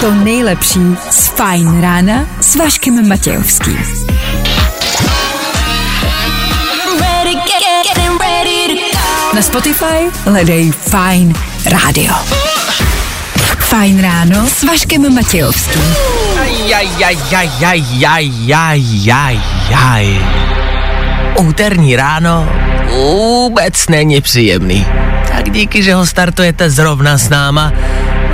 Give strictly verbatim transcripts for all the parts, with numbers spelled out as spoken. To nejlepší z Fajn rána s Vaškem Matějovským. Na Spotify hledej Fajn rádio. Fajn ráno s Vaškem Matějovským. Ajajajajajajajajaj. Úterní ráno vůbec není příjemný. Tak díky, že ho startujete zrovna s náma.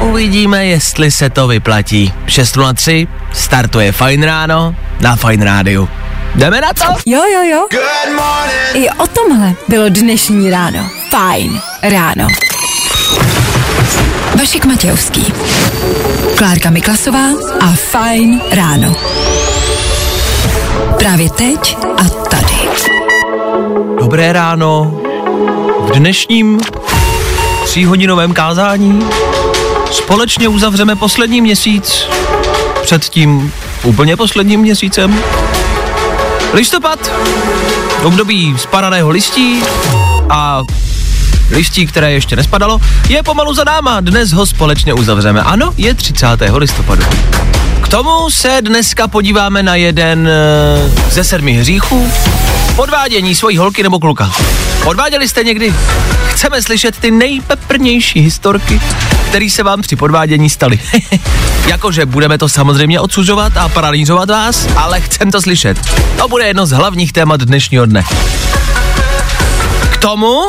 Uvidíme, jestli se to vyplatí. šest nula tři startuje Fajn ráno na Fajn rádiu. Jdeme na to? Jo, jo, jo. I o tomhle bylo dnešní ráno. Fajn ráno. Vašek Matějovský, Klárka Miklasová a Fajn ráno. Právě teď a tady. Dobré ráno. V dnešním tříhodinovém kázání společně uzavřeme poslední měsíc před tím úplně posledním měsícem. Listopad, období spadaného listí a listí, které ještě nespadalo, je pomalu za náma. Dnes ho společně uzavřeme. Ano, je třicátého listopadu. K tomu se dneska podíváme na jeden ze sedmi hříchů. Podvádění svojí holky nebo kluka. Podváděli jste někdy? Chceme slyšet ty nejpeprnější historky, které se vám při podvádění staly. Jakože budeme to samozřejmě odsuzovat a paralyzovat vás, ale chcem to slyšet. To bude jedno z hlavních témat dnešního dne. K tomu,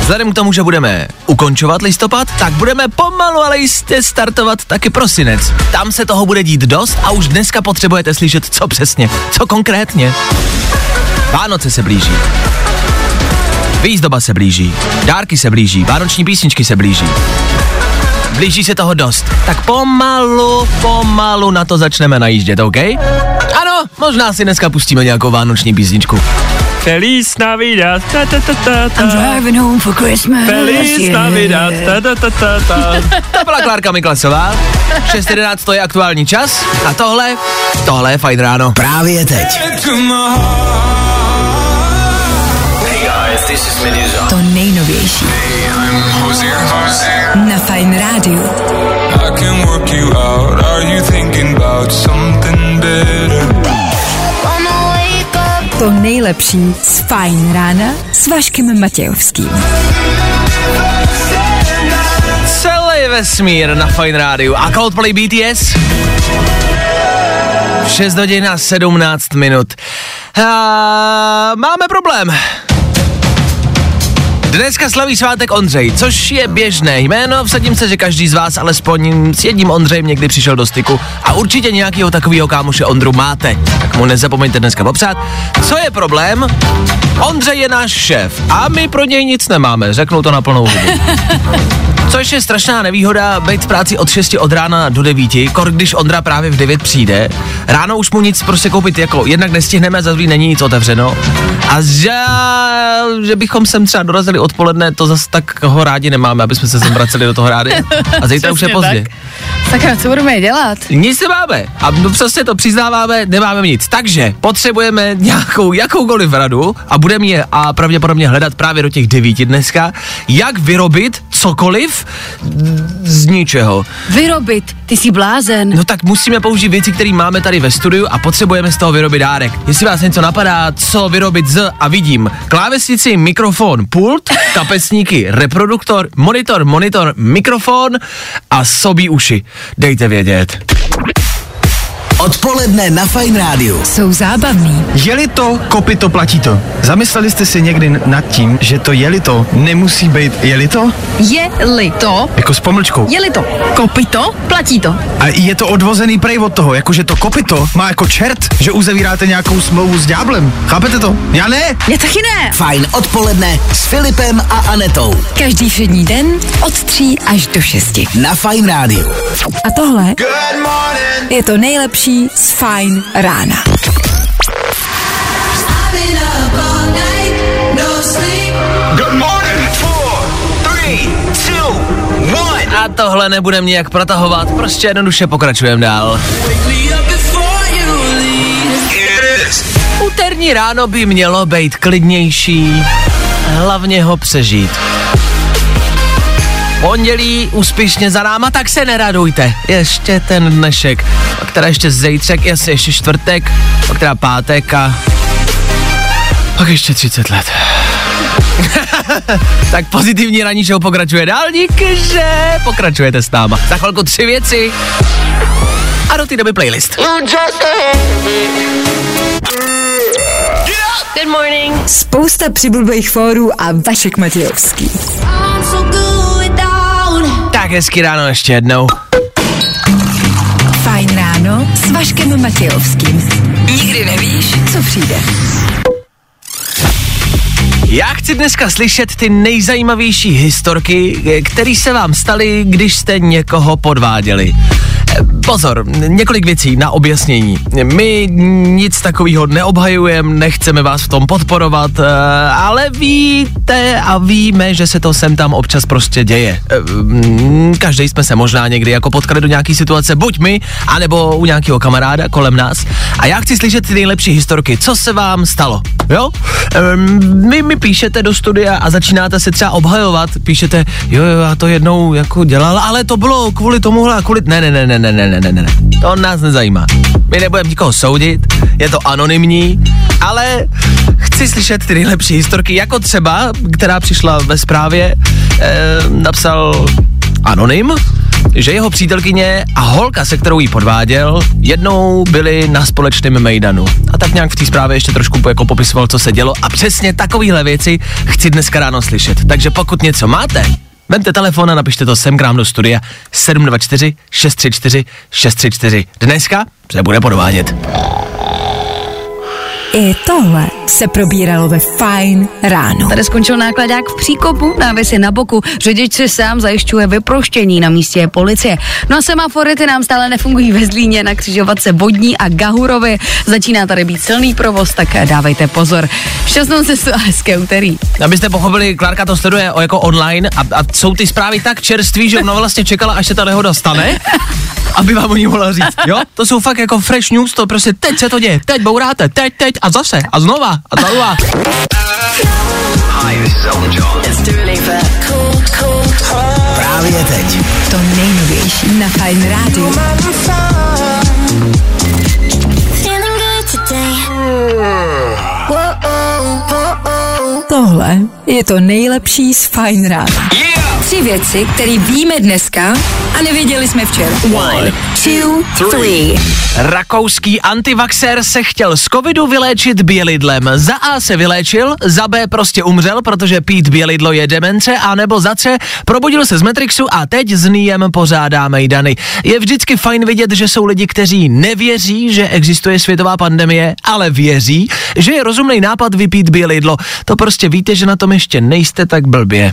vzhledem k tomu, že budeme ukončovat listopad, tak budeme pomalu, ale jistě startovat taky prosinec. Tam se toho bude dít dost a už dneska potřebujete slyšet, co přesně, co konkrétně. Vánoce se blíží. Výzdoba se blíží, dárky se blíží, vánoční písničky se blíží. Blíží se toho dost, tak pomalu, pomalu na to začneme najíždět, OK? Ano, možná si dneska pustíme nějakou vánoční písničku. Feliz Navidad, ta ta ta ta ta. I'm driving home for Christmas. Feliz Navidad, ta ta ta ta ta. To byla Klárka Miklasová. šest jedenáct to je aktuální čas a tohle, tohle je Fajn ráno. Právě teď. To nejnovější na Fajn rádiu. To nejlepší z Fajn rána s Vaškem Matějovským. Celý vesmír na Fajn rádiu a Coldplay B T S. šest hodin a sedmnáct minut. A máme problém. Dneska slaví svátek Ondřej, což je běžné jméno, vsadím se, že každý z vás alespoň s jedním Ondřejem někdy přišel do styku a určitě nějakého takového kámoše Ondru máte, tak mu nezapomeňte dneska popřát. Co je problém? Ondřej je náš šéf a my pro něj nic nemáme, řeknou to na plnou hubu. Což je strašná nevýhoda být v práci od šesti od rána do devíti, kor když Ondra právě v devět přijde. Ráno už mu nic prostě koupit jako, jednak nestihneme, za dví není nic otevřeno. A že, že bychom sem třeba dorazili odpoledne, to zase tak ho rádi nemáme, aby jsme se sem vraceli do toho rády. A zítra už je pozdě. Tak co budeme dělat? Nic nemáme. A prostě to přiznáváme, nemáme nic. Takže potřebujeme nějakou jakoukoliv radu a budeme je a pravděpodobně hledat právě do těch devíti dneska, jak vyrobit cokoliv z ničeho. Vyrobit, ty jsi blázen. No tak musíme použít věci, které máme tady ve studiu a potřebujeme z toho vyrobit dárek. Jestli vás něco napadá, co vyrobit z a vidím. Klávesnici, mikrofon, pult, kapesníky, reproduktor, monitor, monitor, mikrofon a sobí uši. Dejte vědět. Odpoledne na Fajn rádiu. Jsou zábavný. Jeli to, kopy to, platí to. Zamysleli jste si někdy nad tím, že to jeli to nemusí být jeli to? Jeli to. Jako s pomlčkou. Jeli to, kopy to, platí to. A je to odvozený prej od toho, jakože to kopy to má jako čert, že uzavíráte nějakou smlouvu s ďáblem. Chápete to? Já ne. Já taky ne. Fajn odpoledne s Filipem a Anetou. Každý všední den od tří až do šesti. Na Fajn rádiu. A tohle je to nejlepší z Fajn rána. A tohle nebudem nějak protahovat, prostě jednoduše pokračujeme dál. Úterní ráno by mělo být klidnější, hlavně ho přežít. Pondělí úspěšně za náma, tak se neradujte. Ještě ten dnešek, a která ještě zítřek, jasně ještě čtvrtek, a která pátek a pak ještě třicet let. Tak pozitivní ranní show pokračuje dál, díky, že pokračujete s náma. Za chvilku tři věci a do té doby playlist. Good morning. Spousta přibulbých fórů a Vašek Matějovský. Tak hezky ráno ještě jednou. Fajn ráno s Vaškem Matějovským. Nikdy nevíš, co přijde. Já chci dneska slyšet ty nejzajímavější historky, které se vám staly, když jste někoho podváděli. Pozor, několik věcí na objasnění. My nic takového neobhajujeme, nechceme vás v tom podporovat, ale víte a víme, že se to sem tam občas prostě děje. Každý jsme se možná někdy jako potkali do nějaký situace, buď my, anebo u nějakého kamaráda kolem nás. A já chci slyšet ty nejlepší historky, co se vám stalo, jo? Vy mi píšete do studia a začínáte se třeba obhajovat, píšete, jo, jo, já to jednou jako dělal, ale to bylo kvůli tomuhle a kvůli... Ne, ne, ne, ne. Ne, ne, ne, ne, ne, to nás nezajímá. My nebudeme nikoho soudit, je to anonymní, ale chci slyšet ty nejlepší historky, jako třeba, která přišla ve zprávě, eh, napsal anonym, že jeho přítelkyně a holka, se kterou jí podváděl, jednou byli na společném mejdanu. A tak nějak v té zprávě ještě trošku jako popisoval, co se dělo, a přesně takovéhle věci chci dneska ráno slyšet. Takže pokud něco máte, vemte telefon a napište to sem k nám do studia sedm dva čtyři šest tři čtyři šest tři čtyři. Dneska se bude podvádět. I tohle se probíralo ve Fajn ráno. Tady skončil nákladák v Příkopu, návěs je na boku, řidič si sám zajišťuje vyproštění, na místě je policie. No a semafory ty nám stále nefungují ve Zlíně, na křižovatce Bodní a Gahurovi. Začíná tady být silný provoz, tak dávejte pozor. Šťastnou cestu a hezké úterý. Abyste pochopili, Klárka to sleduje jako online a, a jsou ty zprávy tak čerství, že ona vlastně čekala, až se ta nehoda stane, aby vám o ní mohla říct. Jo? To jsou fakt jako fresh news, to prostě teď se to děje, teď bouráte, teď, teď. A zase, a znova, a znova. Právě teď. To nejnovější na Fajn rádiu. Tohle je to nejlepší z Fajn rádia. Yeah! Tři věci, které víme dneska a nevěděli jsme včera. One, two, three. Rakouský antivaxér se chtěl z covidu vyléčit bělidlem. Za A se vyléčil, za B prostě umřel, protože pít bělidlo je demence, a nebo za C probudil se z Matrixu a teď s Niem pořádá mejdany. Je vždycky fajn vidět, že jsou lidi, kteří nevěří, že existuje světová pandemie, ale věří, že je rozumný nápad vypít bělidlo. To prostě víte, že na tom ještě nejste tak blbě.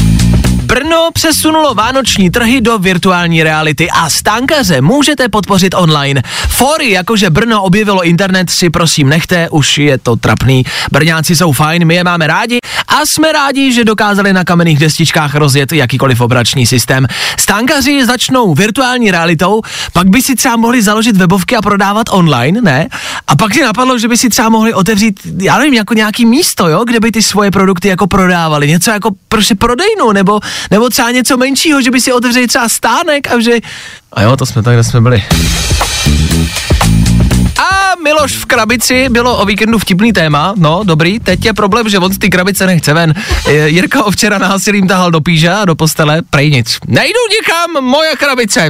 Brno přesunulo vánoční trhy do virtuální reality a stánkaře můžete podpořit online. Fóry, jakože Brno objevilo internet, si prosím nechte, už je to trapný. Brňáci jsou fajn, my je máme rádi a jsme rádi, že dokázali na kamenných destičkách rozjet jakýkoliv obrační systém. Stánkaři začnou virtuální realitou, pak by si třeba mohli založit webovky a prodávat online, ne? A pak si napadlo, že by si třeba mohli otevřít, já nevím, jako nějaký místo, jo, kde by ty svoje produkty jako prodávali, něco jako prostě prodejnu, nebo Nebo třeba něco menšího, že by si otevřeli třeba stánek a že... A jo, to jsme tak, kde jsme byli. A Miloš v krabici, bylo o víkendu vtipný téma, no dobrý, teď je problém, že on z ty krabice nechce ven. Jirka ho včera násilím tahal do píža a do postele, prej nic. Nejdu nikam, moje krabice.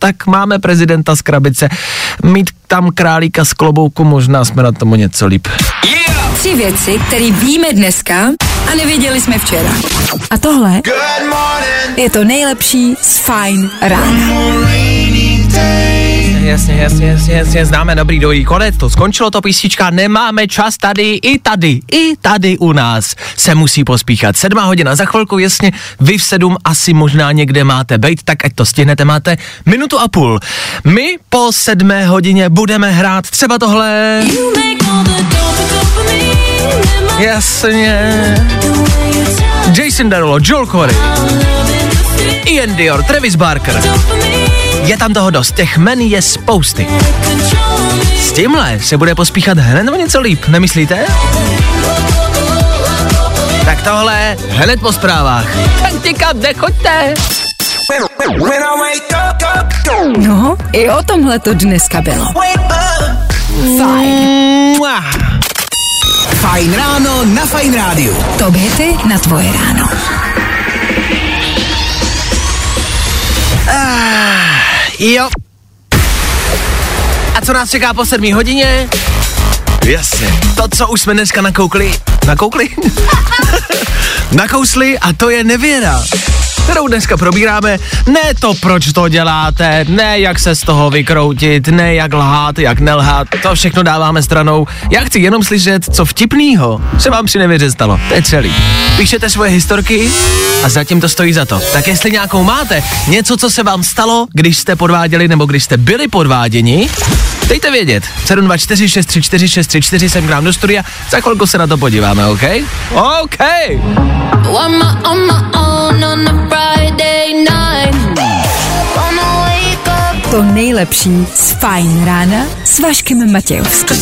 Tak máme prezidenta z krabice, mít tam králíka z klobouku, možná jsme na tomu něco líp. Yeah! Tři věci, které víme dneska a nevěděli jsme včera. A tohle je to nejlepší z Fajn rána. Jasně, jasně, jasně, jasně, známe, dobrý, dojí, konec, to skončilo to písnička, nemáme čas tady, i tady, i tady u nás se musí pospíchat. Sedmá hodina za chvilku, jasně, vy v sedm asi možná někde máte bejt, tak ať to stihnete, máte minutu a půl. My po sedmé hodině budeme hrát třeba tohle... Jasně. Jason Derulo, Joel Cole, Ian Dior, Travis Barker. Je tam toho dost, těch men je spousty. S tímhle se bude pospíchat hned o něco líp, nemyslíte? Tak tohle hned po zprávách. Tak nikam nechoďte. No, i o tomhle to dneska bylo. Fajn. Fajn ráno na Fajn rádiu. Tobě ty na tvoje ráno. Ah, jo. A co nás čeká po sedmé hodině? Jasně, to, co už jsme dneska nakoukli, nakoukli? nakousli a to je nevěra, kterou dneska probíráme. Ne to, proč to děláte, ne jak se z toho vykroutit, ne jak lhát, jak nelhát, to všechno dáváme stranou. Já chci jenom slyšet, co vtipnýho se vám při nevěře stalo. To je celý. Píšete svoje historky a zatím to stojí za to. Tak jestli nějakou máte, něco, co se vám stalo, když jste podváděli nebo když jste byli podváděni, dejte vědět. sedm dva čtyři šest tři čtyři šest tři čtyři sem k nám do studia. Za chvilku se na to podíváme, OK? OK! To nejlepší z Fajn rána s Vaškem Matějovským.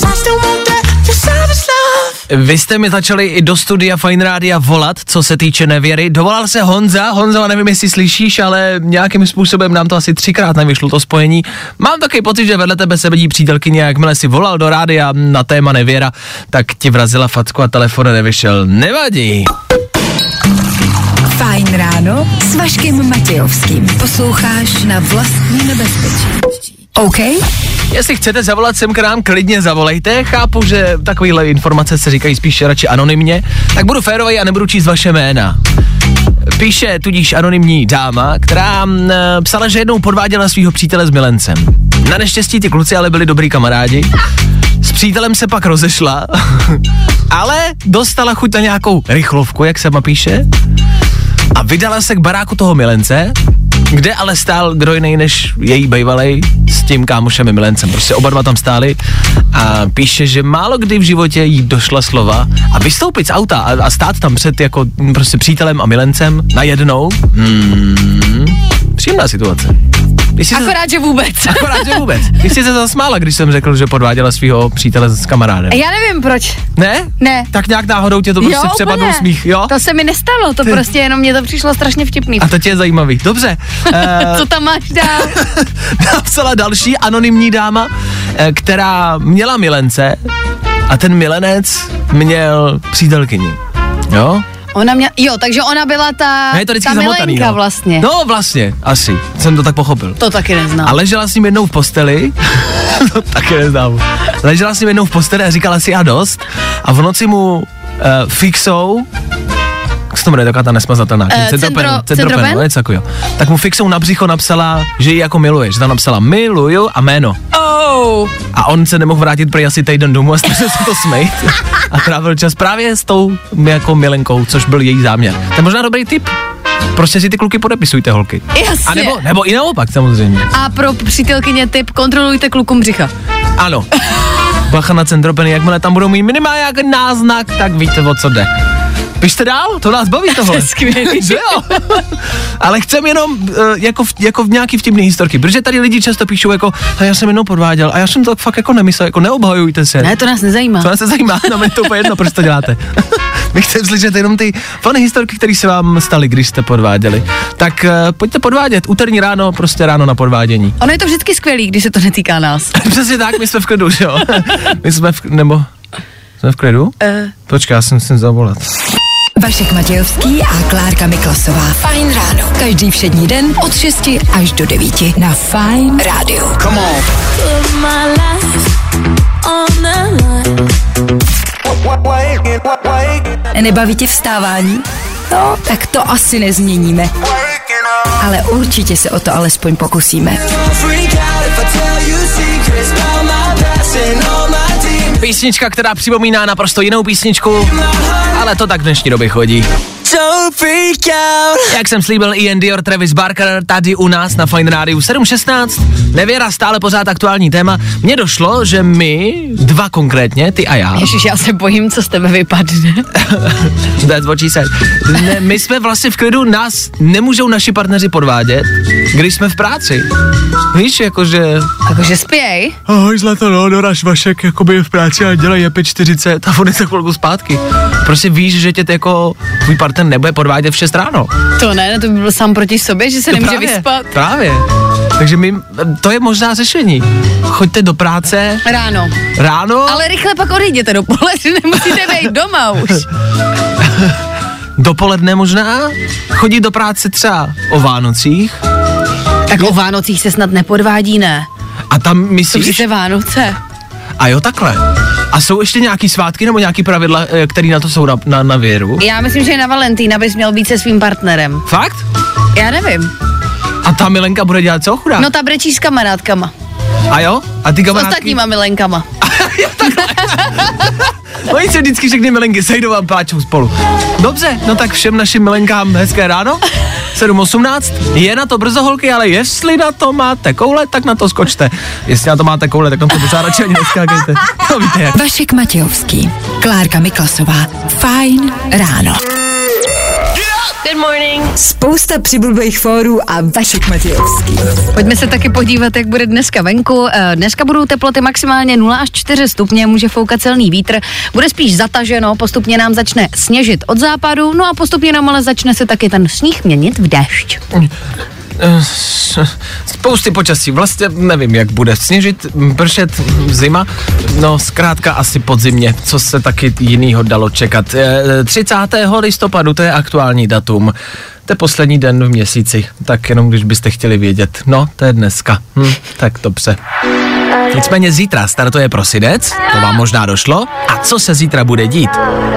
Vy jste mi začali i do studia Fajn rádia volat, co se týče nevěry. Dovolal se Honza. Honzo, nevím, jestli slyšíš, ale nějakým způsobem nám to asi třikrát nevyšlo to spojení. Mám taky pocit, že vedle tebe se vidí přítelkyně, jakmile si volal do rádia na téma nevěra, tak ti vrazila facku a telefon nevyšel. Nevadí. Fajn ráno s Vaškem Matějovským. Posloucháš na vlastní nebezpečí. OK? Jestli chcete zavolat sem k nám, klidně zavolejte. Chápu, že takovýhle informace se říkají spíše radši anonymně. Tak budu férovej a nebudu číst vaše jména. Píše tudíž anonymní dáma, která m, psala, že jednou podváděla svého přítele s milencem. Na neštěstí ty kluci ale byli dobrý kamarádi. S přítelem se pak rozešla, ale dostala chuť na nějakou rychlovku, jak sama píše. A vydala se k baráku toho milence, kde ale stál kdo jiný než její bejvalej s tím kámošem i milencem. Prostě oba dva tam stáli a píše, že málo kdy v životě jí došla slova a vystoupit z auta a, a stát tam před jako prostě přítelem a milencem najednou. Hmm, příjemná situace. Akorát, že vůbec. Akorát, že vůbec. Když jsi se zasmála, když jsem řekl, že podváděla svého přítele s kamarádem. Já nevím proč. Ne? Ne. Tak nějak náhodou tě to prostě přepadnou smích, jo? To se mi nestalo, to Ty. prostě jenom mě to přišlo strašně vtipný. A to tě je zajímavý. Dobře. uh... Co tam máš dál? Napsala další anonymní dáma, která měla milence a ten milenec měl přítelkyni, jo? Ona mě, jo, takže ona byla ta, ne, to ta milenka, no. vlastně. No vlastně, asi, jsem to tak pochopil. To taky neznám. A ležela s ním jednou v posteli, to taky neznám. Ležela s ním jednou v posteli a říkala si a dost a v noci mu uh, fixou, jak se to jmenuje, taková ta nesmazatelná, uh, centropen, centropen, něco takového. Tak mu fixou na břicho napsala, že ji jako miluje, že tam napsala miluju a jméno. Oh. A on se nemohl vrátit prý asi týden domů a snažil se to smejt a trávil čas právě s tou jako milenkou, což byl její záměr. To je možná dobrý tip. Prostě si ty kluky podepisujte, holky. Jasně. A nebo, nebo i naopak, samozřejmě. A pro přítelkyně tip, kontrolujte klukům břicha. Ano. Bacha na centropeny, jakmile tam budou mít minimálně jak náznak, tak víte, o co jde. Pište dál, to nás baví tohle. Skvělý. Jo? Ale chcem jenom uh, jako, v, jako v nějaký vtipný historky, protože tady lidi často píšou jako, já jsem jenom podváděl a já jsem to fakt jako nemyslel, jako neobhajujte se. Ne, to nás nezajímá. To nás nezajímá, no mě to úplně jedno, proč to děláte. My chceme slyšet jenom ty funny historky, které se vám staly, když jste podváděli. Tak uh, pojďte podvádět, úterní ráno, prostě ráno na podvádění. Ono je to vždycky skvělý, když se to netýká nás. Přesně tak, my jsme v klidu, jo. My jsme v, nebo, jsme v klidu? Uh. Počkej, já jsem si zavolat. Vašek Matějovský a Klárka Miklasová. Fajn ráno. Každý všední den od šesti až do devíti na Fajn rádiu. Come on. Nebaví tě vstávání? No, tak to asi nezměníme. Ale určitě se o to alespoň pokusíme. Písnička, která připomíná naprosto jinou písničku, ale to tak v dnešní době chodí. Jak jsem slíbil, Ian Dior, Travis Barker tady u nás na Fajn rádiu. Sedm šestnáct, nevěra stále pořád aktuální téma. Mně došlo, že my, dva konkrétně, ty a já. Ježiš, já se bojím, co z tebe vypadne. That's what she said. Ne, my jsme vlastně v klidu, nás nemůžou naši partneři podvádět, když jsme v práci. Víš, jakože... Jakože spěj. Ahoj, zlato, no, doraž Vašek, jakoby je v práci a dělej je pět čtyřicet a on je za chvilku zpátky. Prostě víš, že tě jako tvůj partner nebude podvádět v šest ráno. To ne, to by byl sám proti sobě, že se to nemůže právě vyspat. Právě. Takže my, to je možná řešení. Choďte do práce. Ráno. Ráno. Ale rychle pak odejděte dopoledne, musíte být doma už. Dopoledne možná? Chodí do práce třeba o Vánocích? Tak o Vánocích se snad nepodvádí, ne? A tam myslíš? To jste Vánoce. A jo, takhle. A jsou ještě nějaký svátky nebo nějaký pravidla, které na to jsou na, na, na věru? Já myslím, že na Valentína bys měl být se svým partnerem. Fakt? Já nevím. A ta Milenka bude dělat co, chudá? No ta brečí s kamarádkama. A jo? A ty kamarádky? S ostatníma Milenkama. Jo, takhle. Oni se vždycky všechny Milenky sejdou a pláčou spolu. Dobře, no tak všem našim Milenkám hezké ráno. sedm osmnáct, je na to brzo, holky, ale jestli na to máte koule, tak na to skočte. Jestli na to máte koule, tak na to pořád radši ani neskákejte. No víte jak. Vašek Matějovský, Klárka Miklasová, Fajn ráno. Good morning. Spousta přibulbých fórů a Vašek Matějovský. Pojďme se taky podívat, jak bude dneska venku. Dneska budou teploty maximálně nula až čtyři stupně, může foukat silný vítr. Bude spíš zataženo, postupně nám začne sněžit od západu, no a postupně nám ale začne se taky ten sníh měnit v déšť. Spousty počasí, vlastně nevím, jak bude sněžit, pršet, zima, no zkrátka asi podzimně, co se taky jinýho dalo čekat. třicátého listopadu, to je aktuální datum, to je poslední den v měsíci, tak jenom když byste chtěli vědět, no to je dneska, hm, tak dobře. Nicméně zítra startuje prosinec, to vám možná došlo, a co se zítra bude dít,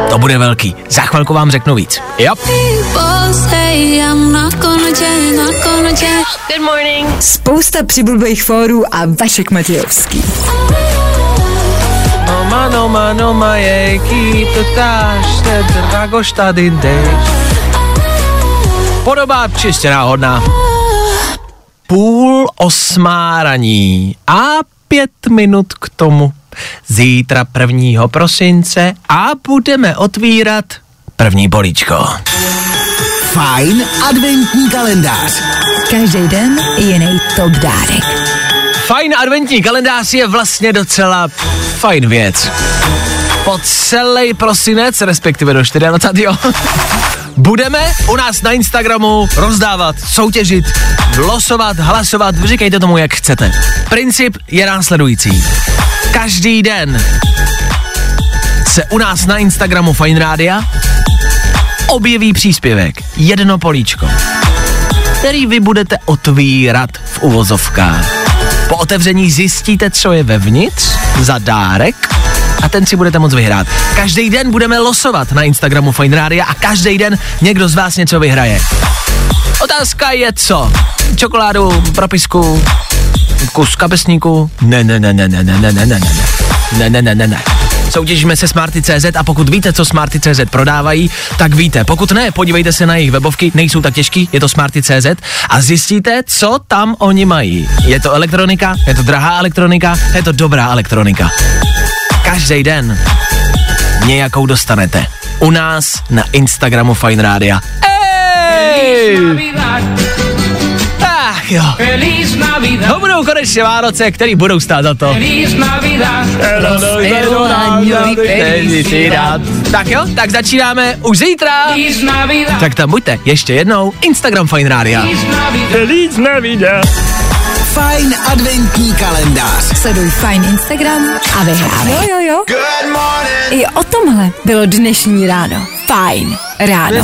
to bude velký, za chvilku vám řeknu víc. Jo. Good morning. Spousta přibulbých fórů a Vašek Matějovský. Oma, noma, noma, jejky, ptáš, te dragoš tady jdeš. Podoba čistě náhodná. Půl osmá raní a pět minut k tomu. Zítra prvního prosince a budeme otvírat první políčko. Fajn adventní kalendář. Každý den jiný top dárek. Fajn adventní kalendář je vlastně docela fajn věc. Po celý prosinec, respektive do dvacátého čtvrtého budeme u nás na Instagramu rozdávat, soutěžit, losovat, hlasovat, říkejte tomu, jak chcete. Princip je následující. Každý den se u nás na Instagramu Fajn rádia objeví příspěvek, jedno políčko, který vy budete otvírat v uvozovkách. Po otevření zjistíte, co je vevnitř za dárek a ten si budete moct vyhrát. Každý den budeme losovat na Instagramu Fajn rádia a každý den někdo z vás něco vyhraje. Otázka je co? Čokoládu, propisku, kus kapesníku? Ne, ne, ne, ne, ne, ne, ne, ne, ne, ne, ne, ne, ne, ne. Soutěžíme se Smarty tečka cé zet a pokud víte, co Smarty tečka cé zet prodávají, tak víte. Pokud ne, podívejte se na jejich webovky, nejsou tak těžký, je to Smarty tečka cé zet a zjistíte, co tam oni mají. Je to elektronika, je to drahá elektronika, je to dobrá elektronika. Každý den nějakou dostanete. U nás na Instagramu Fajn rádia. Ej! Ach jo. To budou konečně Vánoce, který budou stát za to. Tak jo, tak začínáme už zítra. Tak tam buďte ještě jednou. Instagram Fajn rádia. Fajn adventní kalendář. Sleduj Fajn Instagram a vyhrávej. Jo, jo, jo. Good morning. I o tomhle bylo dnešní ráno. Fajn ráno.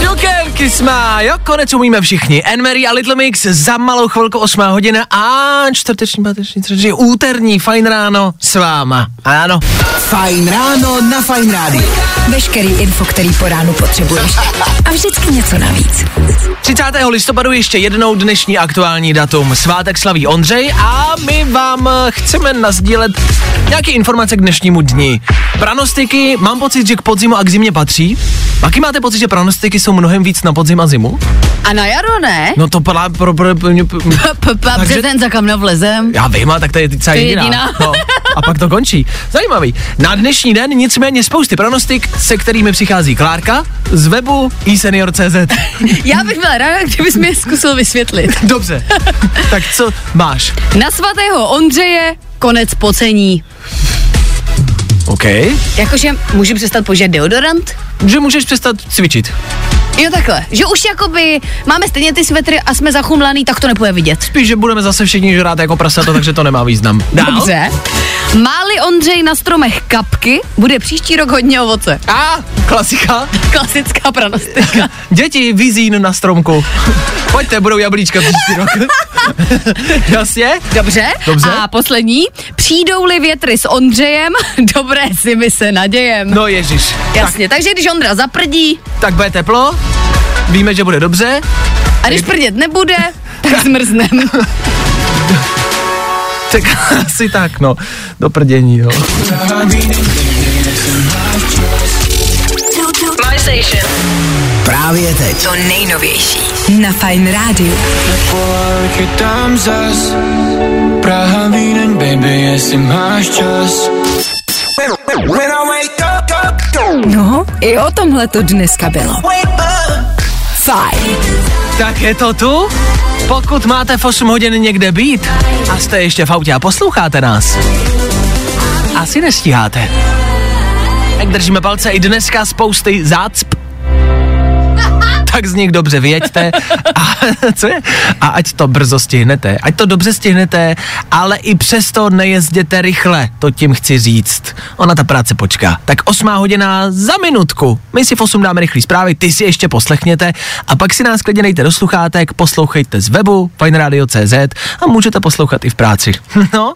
You can kiss me. Jo, konec umíme všichni. Anne Mary a Little Mix za malou chvilku osmá hodina a čtvrteční, páteční, třetí, úterní Fajn ráno s váma. Ano. Fajn ráno na Fajn rádiu. Veškerý info, který po ránu potřebuješ. A vždycky něco navíc. třicátého listopadu ještě jednou dnešní aktuální datum. Svátek slaví Ondřej a my vám chceme nasdílet nějaké informace k dnešnímu dni. Pranostiky, mám pocit, že k podzimu a k zimě patří. Jaký máte pocit, že pranostiky jsou mnohem víc na podzim a zimu? A na jaro ne? No to plá... Protože ten za kam navlezem. Já vím, tak to je celá jediná. A pak to končí. Zajímavý. Na dnešní den nicméně spousty pranostik, se kterými přichází Klárka z webu isenior tečka cé zet. Já bych byla ráda, kdybys mi je zkusil vysvětlit. Dobře. Tak co máš? Na svatého Ondřeje konec pocení. OK. Jakože můžu přestat používat deodorant? Že můžeš přestat cvičit. Jo, takhle, že už jakoby máme stejně ty svetry a jsme zachumlaný, tak to nepůjde vidět. Spíš, že budeme zase všichni žrát jako prasato, takže to nemá význam. Dál? Dobře. Má-li Ondřej na stromech kapky, bude příští rok hodně ovoce. A, klasika. Klasická pranostika. Děti, vizín na stromku. Pojďte, budou jablíčka příští rok. Jasně? Dobře. Dobře. A poslední, přijdou-li větry s Ondřejem, dobré si my se nadějem. No ježiš. Jasně, tak. Takže když Ondra zaprdí, tak bude teplo. Víme, že bude dobře. A když prdět nebude, tak zmrznem. Tak asi tak, no. Do prdění, jo. Právě teď. To nejnovější. Na Fajn rádiu. No, i o tomhle to dneska bylo. Fajn. Tak je to tu? Pokud máte v osm hodin někde být a jste ještě v autě a posloucháte nás, asi nestíháte. Tak držíme palce i dneska spousty zácp. Tak z nich dobře vyjeďte. A, co je? A ať to brzo stihnete. Ať to dobře stihnete, ale i přesto nejezděte rychle. To tím chci říct. Ona ta práce počká. Tak osmá hodina za minutku. My si v osm dáme rychlý zprávy, ty si ještě poslechněte a pak si nás klidně dejte do sluchátek, poslouchejte z webu fajn rádio tečka cé zet a můžete poslouchat i v práci. No,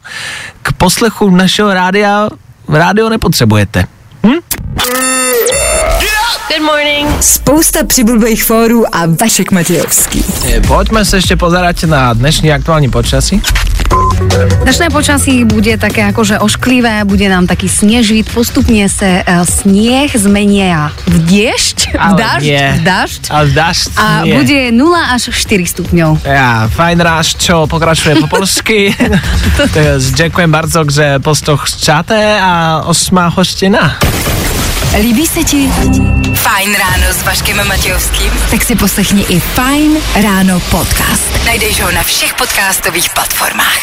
k poslechu našeho rádia rádio nepotřebujete. Hm? Good morning. Spousta přibulbých fórů a Vašek Matějovský. Pojďme se ještě pozerať na dnešní aktuální počasí. Dnešné počasí bude také jakože ošklivé, bude nám taky sněžit, postupně se uh, sněh zmení v dešť, v dažď, v dažď a, dažď a bude nula až štyri stupňov. Ja, fajn ráš, čo pokračuje po polsky. Děkujem bardzo, že postoch čáte a osmá hostina. Líbí se ti Fajn ráno s Vaškem Matějovským? Tak si poslechni i Fajn ráno podcast. Najdeš ho na všech podcastových platformách.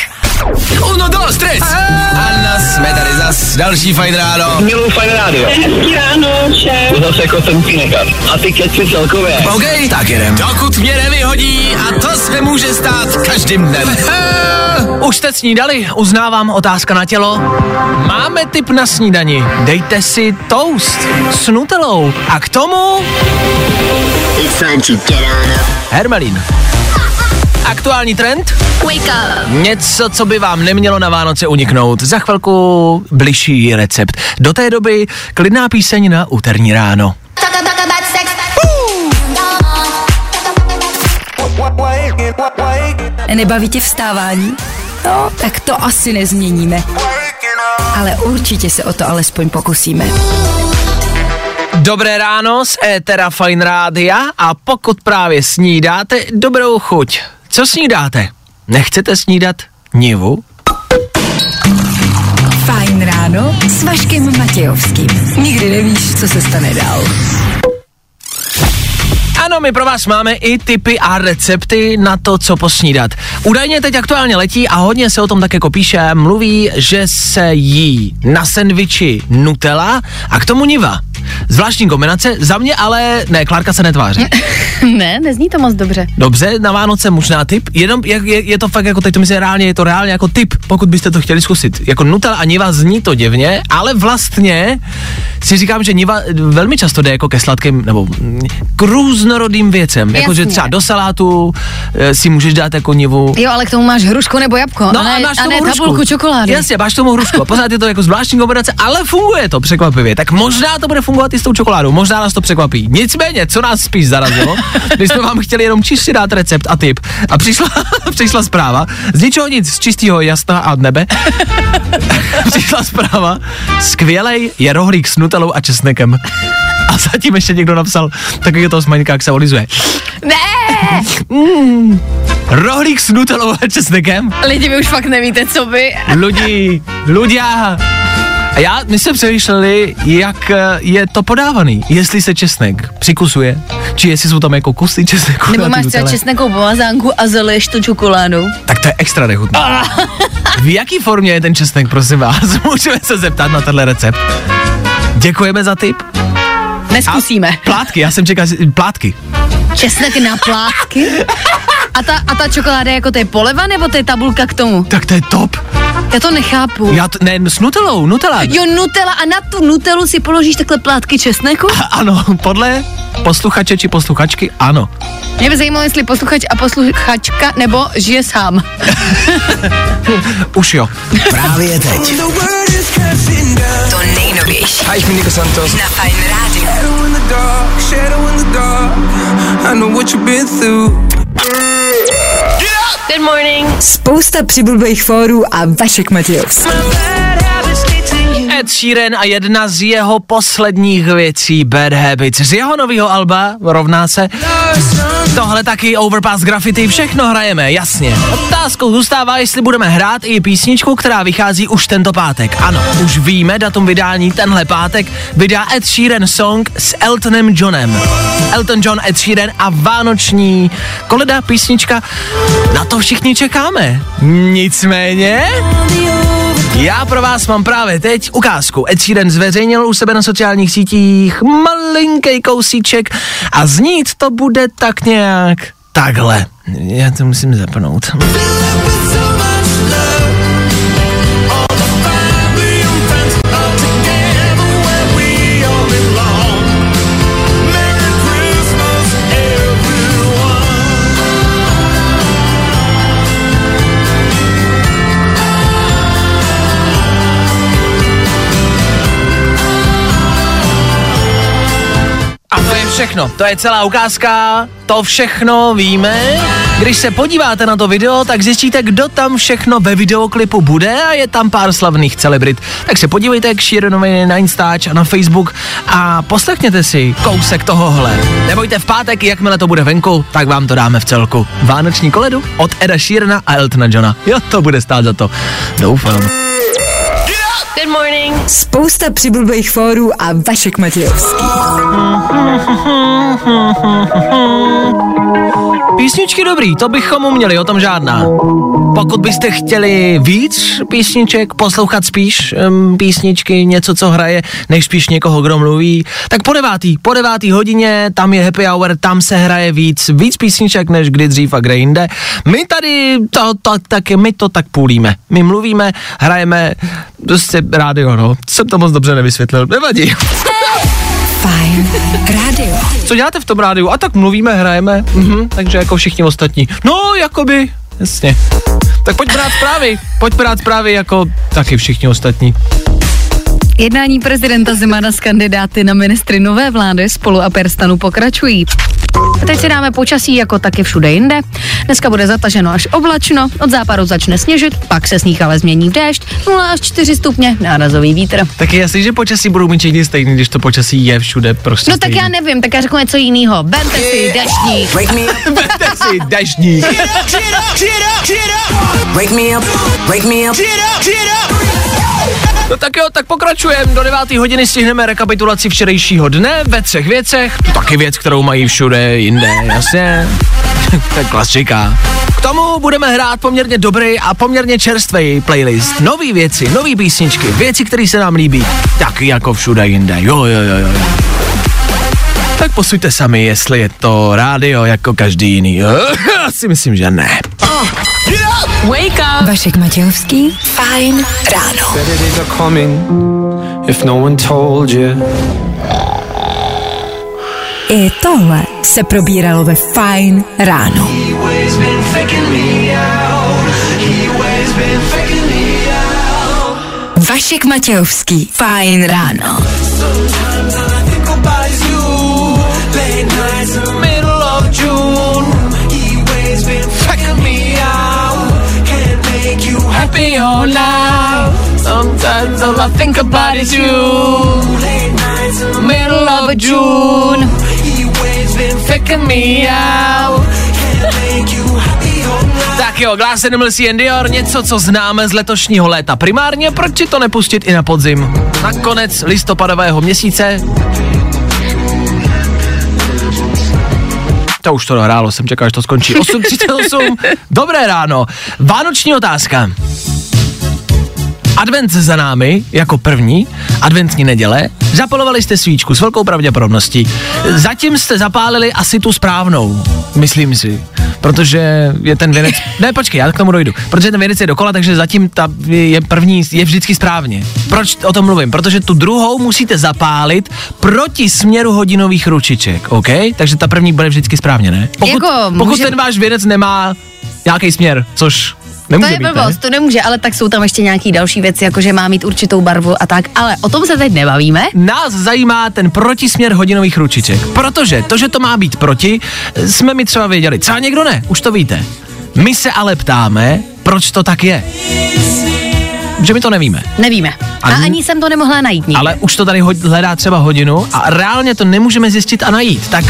Uno, dos, tres. Anna, jsme tady zas. Další Fajn ráno. Milou Fajn rádio. Hezký ráno, šéf. Zase jako ten pínekar. A ty keci celkově. OK, tak jedem. Dokud mě nevyhodí, a to se může stát každým dnem. Už jste snídali? Uznávám, otázka na tělo. Máme tip na snídani. Dejte si toast s nutelou. A k tomu... hermelín. Aktuální trend? Wake up. Něco, co by vám nemělo na Vánoce uniknout. Za chvilku bližší recept. Do té doby klidná píseň na úterní ráno. Nebaví tě vstávání? No, tak to asi nezměníme. Ale určitě se o to alespoň pokusíme. Dobré ráno z étera Fajn rádia a pokud právě snídáte, dobrou chuť. Co snídáte? Nechcete snídat nivu? Fajn ráno s Vaškem Matějovským. Nikdy nevíš, co se stane dál. Ano, my pro vás máme i tipy a recepty na to, co posnídat. Údajně teď aktuálně letí a hodně se o tom tak jako píše, mluví, že se jí na sendviči Nutella a k tomu niva. Zvláštní kombinace, za mě ale ne, Klárka se netváří. Ne, nezní to moc dobře. Dobře, na Vánoce možná tip, jenom je, je, je to fakt jako, teď to myslím reálně, je to reálně jako tip, pokud byste to chtěli zkusit. Jako Nutella a niva zní to divně, ale vlastně si říkám, že niva velmi často jde jako ke sladkým, nebo k různorodým věcem, jakože třeba do salátu e, si můžeš dát jako nivu. Jo, ale k tomu máš hrušku nebo jabko, no, a ne, a máš a ne tabulku čokolády. Jasně, máš tomu hrušku, pořád je to jako zvláštní kombinace, ale funguje to překvapivě, tak možná to bude fungovat i s tou čokoládou, možná nás to překvapí. Nicméně, co nás spíš zarazilo, když jsme vám chtěli jenom čistě dát recept a tip a přišla, přišla zpráva, z ničeho nic, z čistého jasna a nebe, přišla zpráva, skvělej je rohlík s nutelou a česnekem. A zatím ještě někdo napsal, tak je to Smaňka, jak se olizuje. Ne! Mm. Rohlík s nutelou a česnekem? Lidi, vy už fakt nevíte, co by. Lidi, ludia. A já, my jsme přemýšleli, jak je to podávaný, jestli se česnek přikusuje, či jestli jsou tam jako kusy česneku. Nebo máš třeba česnekou pomazánku a zaliješ tu čokoládu. Tak to je extra nechutné. V jaký formě je ten česnek, prosím vás? Můžeme se zeptat na tenhle recept. Děkujeme za tip. Neskusíme. A plátky, já jsem čekal, plátky. Česnek na plátky? A ta, a ta čokoláda, jako to je poleva, nebo to je tabulka k tomu? Tak to je top. Já to nechápu. Já to, ne, s nutelou, nutela. Jo, nutela a na tu nutelu si položíš takhle plátky česneku? A, ano, podle posluchače či posluchačky, ano. Mě by zajímalo, jestli posluchač a posluchačka, nebo žije sám. Už jo. Právě teď. To nejnovější. Na Fajn rádiu. Good morning. Spousta přibulbých fórů a Vašek Matějovský. Ed Sheeran a jedna z jeho posledních věcí, Bad Habits. Z jeho nového alba rovná se tohle taky Overpass Graffiti, všechno hrajeme, jasně. Otázkou zůstává, jestli budeme hrát i písničku, která vychází už tento pátek. Ano, už víme, datum vydání tenhle pátek vydá Ed Sheeran song s Eltonem Johnem. Elton John, Ed Sheeran a vánoční koleda, písnička, na to všichni čekáme. Nicméně... já pro vás mám právě teď ukázku. Ed Sheeran zveřejnil u sebe na sociálních sítích malinký kousíček a znít to bude tak nějak takhle. Já to musím zapnout. Všechno, to je celá ukázka, to všechno víme. Když se podíváte na to video, tak zjistíte, kdo tam všechno ve videoklipu bude a je tam pár slavných celebrit. Tak se podívejte k Sheeranovi na Instač a na Facebook a poslechněte si kousek tohohle. Nebojte, v pátek, jakmile to bude venku, tak vám to dáme v celku. Vánoční koledu od Eda Sheerana a Eltona Johna. Jo, to bude stát za to. Doufám. Good morning. Spousta přibulbých fórů a Vašek Matějovský. Písničky dobrý, to bychom uměli, o tom žádná. Pokud byste chtěli víc písniček, poslouchat spíš um, písničky, něco, co hraje, než spíš někoho, kdo mluví, tak po devátý, po devátý hodině, tam je happy hour, tam se hraje víc, víc písniček, než kdy dřív a kde jinde. My tady to, to, tak, my to tak půlíme. My mluvíme, hrajeme, prostě rádio, no. Jsem to moc dobře nevysvětlil, nevadí. Fajn rádio. Co děláte v tom rádiu? A tak mluvíme, hrajeme, mhm, takže jako všichni ostatní. No, jakoby, jasně. Tak pojďme rád zprávy, pojďme rád zprávy jako taky všichni ostatní. Jednání prezidenta Zemana s kandidáty na ministry nové vlády Spolu a Perstanu pokračují. A teď si dáme počasí jako taky všude jinde. Dneska bude zataženo až oblačno, od západu začne sněžit, pak se sníh ale změní v déšť, nula až čtyři stupně, nárazový vítr. Tak je jasný, že počasí budou mít všichni stejný, když to počasí je všude prostě. No tak stejný. Já nevím, tak já řeknu něco jinýho. Bente si deštník. Wake me up. Bente si deštník. Wake me up. Wake me up. No tak jo, tak pokračujeme. Do deváté hodiny stihneme rekapitulaci včerejšího dne ve třech věcech. Taky věc, kterou mají všude jinde, jasně. To je klasika. K tomu budeme hrát poměrně dobrý a poměrně čerstvý playlist. Nový věci, nový písničky, věci, které se nám líbí. Taky jako všude jinde, jo, jo, jo, jo. Tak posuďte sami, jestli je to rádio jako každý jiný, jo? Asi myslím, že ne. Wake up. Vašek Matějovský, Fajn ráno. Better days are coming, if no one told you. I tohle se probíralo ve Fajn ráno. Vašek Matějovský, Fajn ráno. Happy all night. Sometimes all I think about is you. Late nights in the middle of June. He waves been faking me out. Can't make you happy all night. Tak jo, Glass Animals, Ian Dior, něco, co známe z letošního léta. Primárně, proč si to nepustit i na podzim? Na konec listopadového měsíce. To už to dohrálo, jsem čekal, že to skončí. osm třicet osm, dobré ráno. Vánoční otázka. Advent za námi, jako první, adventní neděle, zapalovali jste svíčku s velkou pravděpodobností. Zatím jste zapálili asi tu správnou, myslím si, protože je ten věnec, ne počkej, já k tomu dojdu, protože ten věnec je dokola, takže zatím ta je první, je vždycky správně. Proč o tom mluvím? Protože tu druhou musíte zapálit proti směru hodinových ručiček, OK? Takže ta první bude vždycky správně, ne? Pokud, jako, pokud může... ten váš věnec nemá nějaký směr, což... Nemůže to je být, blbost, ne? To nemůže, ale tak jsou tam ještě nějaký další věci, jakože má mít určitou barvu a tak, ale o tom se teď nebavíme. Nás zajímá ten protisměr hodinových ručiček, protože to, že to má být proti, jsme mi třeba věděli, třeba někdo ne, už to víte. My se ale ptáme, proč to tak je. Že my to nevíme. Nevíme. Ani, a ani jsem to nemohla najít nikdy. Ale už to tady hledá třeba hodinu a reálně to nemůžeme zjistit a najít, tak...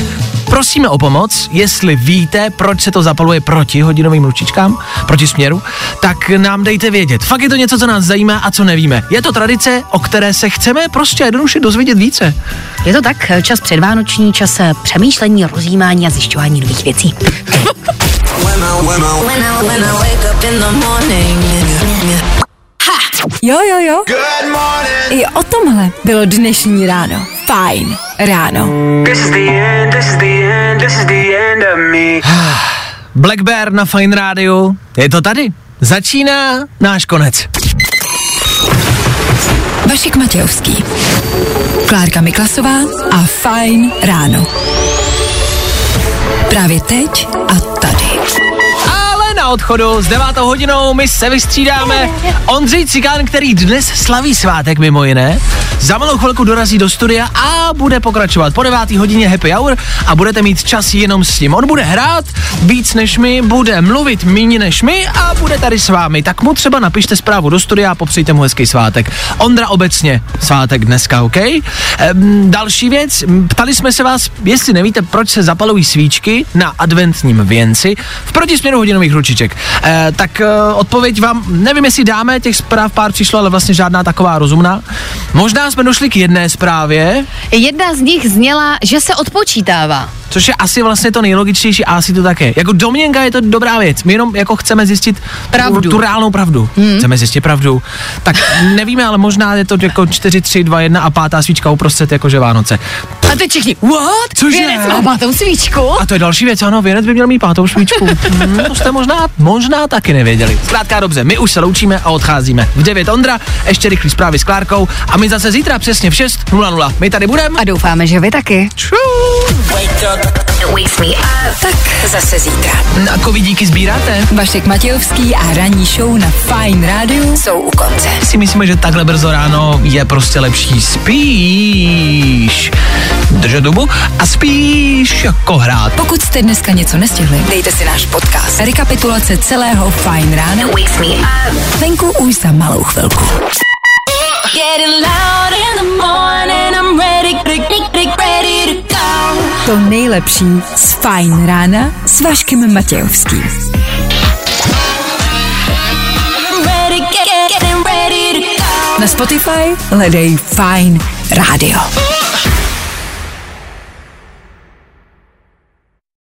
Prosíme o pomoc, jestli víte, proč se to zapaluje proti hodinovým ručičkám, proti směru, tak nám dejte vědět. Fakt je to něco, co nás zajímá a co nevíme. Je to tradice, o které se chceme prostě jednoduše dozvědět více. Je to tak, čas předvánoční, čas přemýšlení, rozjímání a zjišťování nových věcí. Jo, jo, jo. I o tomhle bylo dnešní ráno. Fajn ráno. Black Bear na Fajn rádiu. Je to tady. Začíná náš konec. Vašek Matějovský, Klárka Miklasová a Fajn ráno. Právě teď a tady. Na odchodu s devátou hodinou my se vystřídáme. Ondřej Cikán, který dnes slaví svátek mimo jiné, za malou chvilku dorazí do studia a bude pokračovat po deváté hodině happy hour a budete mít čas jenom s ním. On bude hrát víc než my, bude mluvit méně než my a bude tady s vámi. Tak mu třeba napište zprávu do studia a popřejte mu hezký svátek. Ondra obecně svátek dneska, OK? Ehm, další věc, ptali jsme se vás, jestli nevíte, proč se zapalují svíčky na adventním věnci v protisměru hodinových ručí. Eh, tak eh, odpověď vám, nevím, jestli dáme, těch zpráv pár přišlo, ale vlastně žádná taková rozumná. Možná jsme došli k jedné zprávě. Jedna z nich zněla, že se odpočítává. Což je asi vlastně to nejlogičtější a asi to také. Jako domněnka je to dobrá věc. My jenom jako chceme zjistit pravdu. Tu, tu reálnou pravdu. Hmm. Chceme zjistit pravdu. Tak nevíme, ale možná je to jako čtyři, tři, dva, jedna a pátá svíčka uprostřed jakože Vánoce. A teď všichni, what? Cože? Věnec má pátou svíčku? A to je další věc, ano, věnec by měl mít pátou svíčku. Hmm, to jste možná, možná taky nevěděli. Zkrátka dobře, my už se loučíme a odcházíme. V devět Ondra, ještě rychlý zprávy s Klárkou a my zase zítra přesně v šest nula nula. My tady budeme. A doufáme, že vy taky. Ču. Tak zase zítra. A kovi díky sbíráte? Vašek Matějovský a ranní show na Fajn rádiu jsou u konce. Si myslíme, že takhle brzo ráno je prostě lepší spíš držet dobu a spíš jako hrát. Pokud jste dneska něco nestihli, dejte si náš podcast. Rekapitulace celého Fajn rána. Venku už za malou chvilku. To nejlepší z Fajn rána s Vaškem Matějovským. Na Spotify hledej Fajn rádio.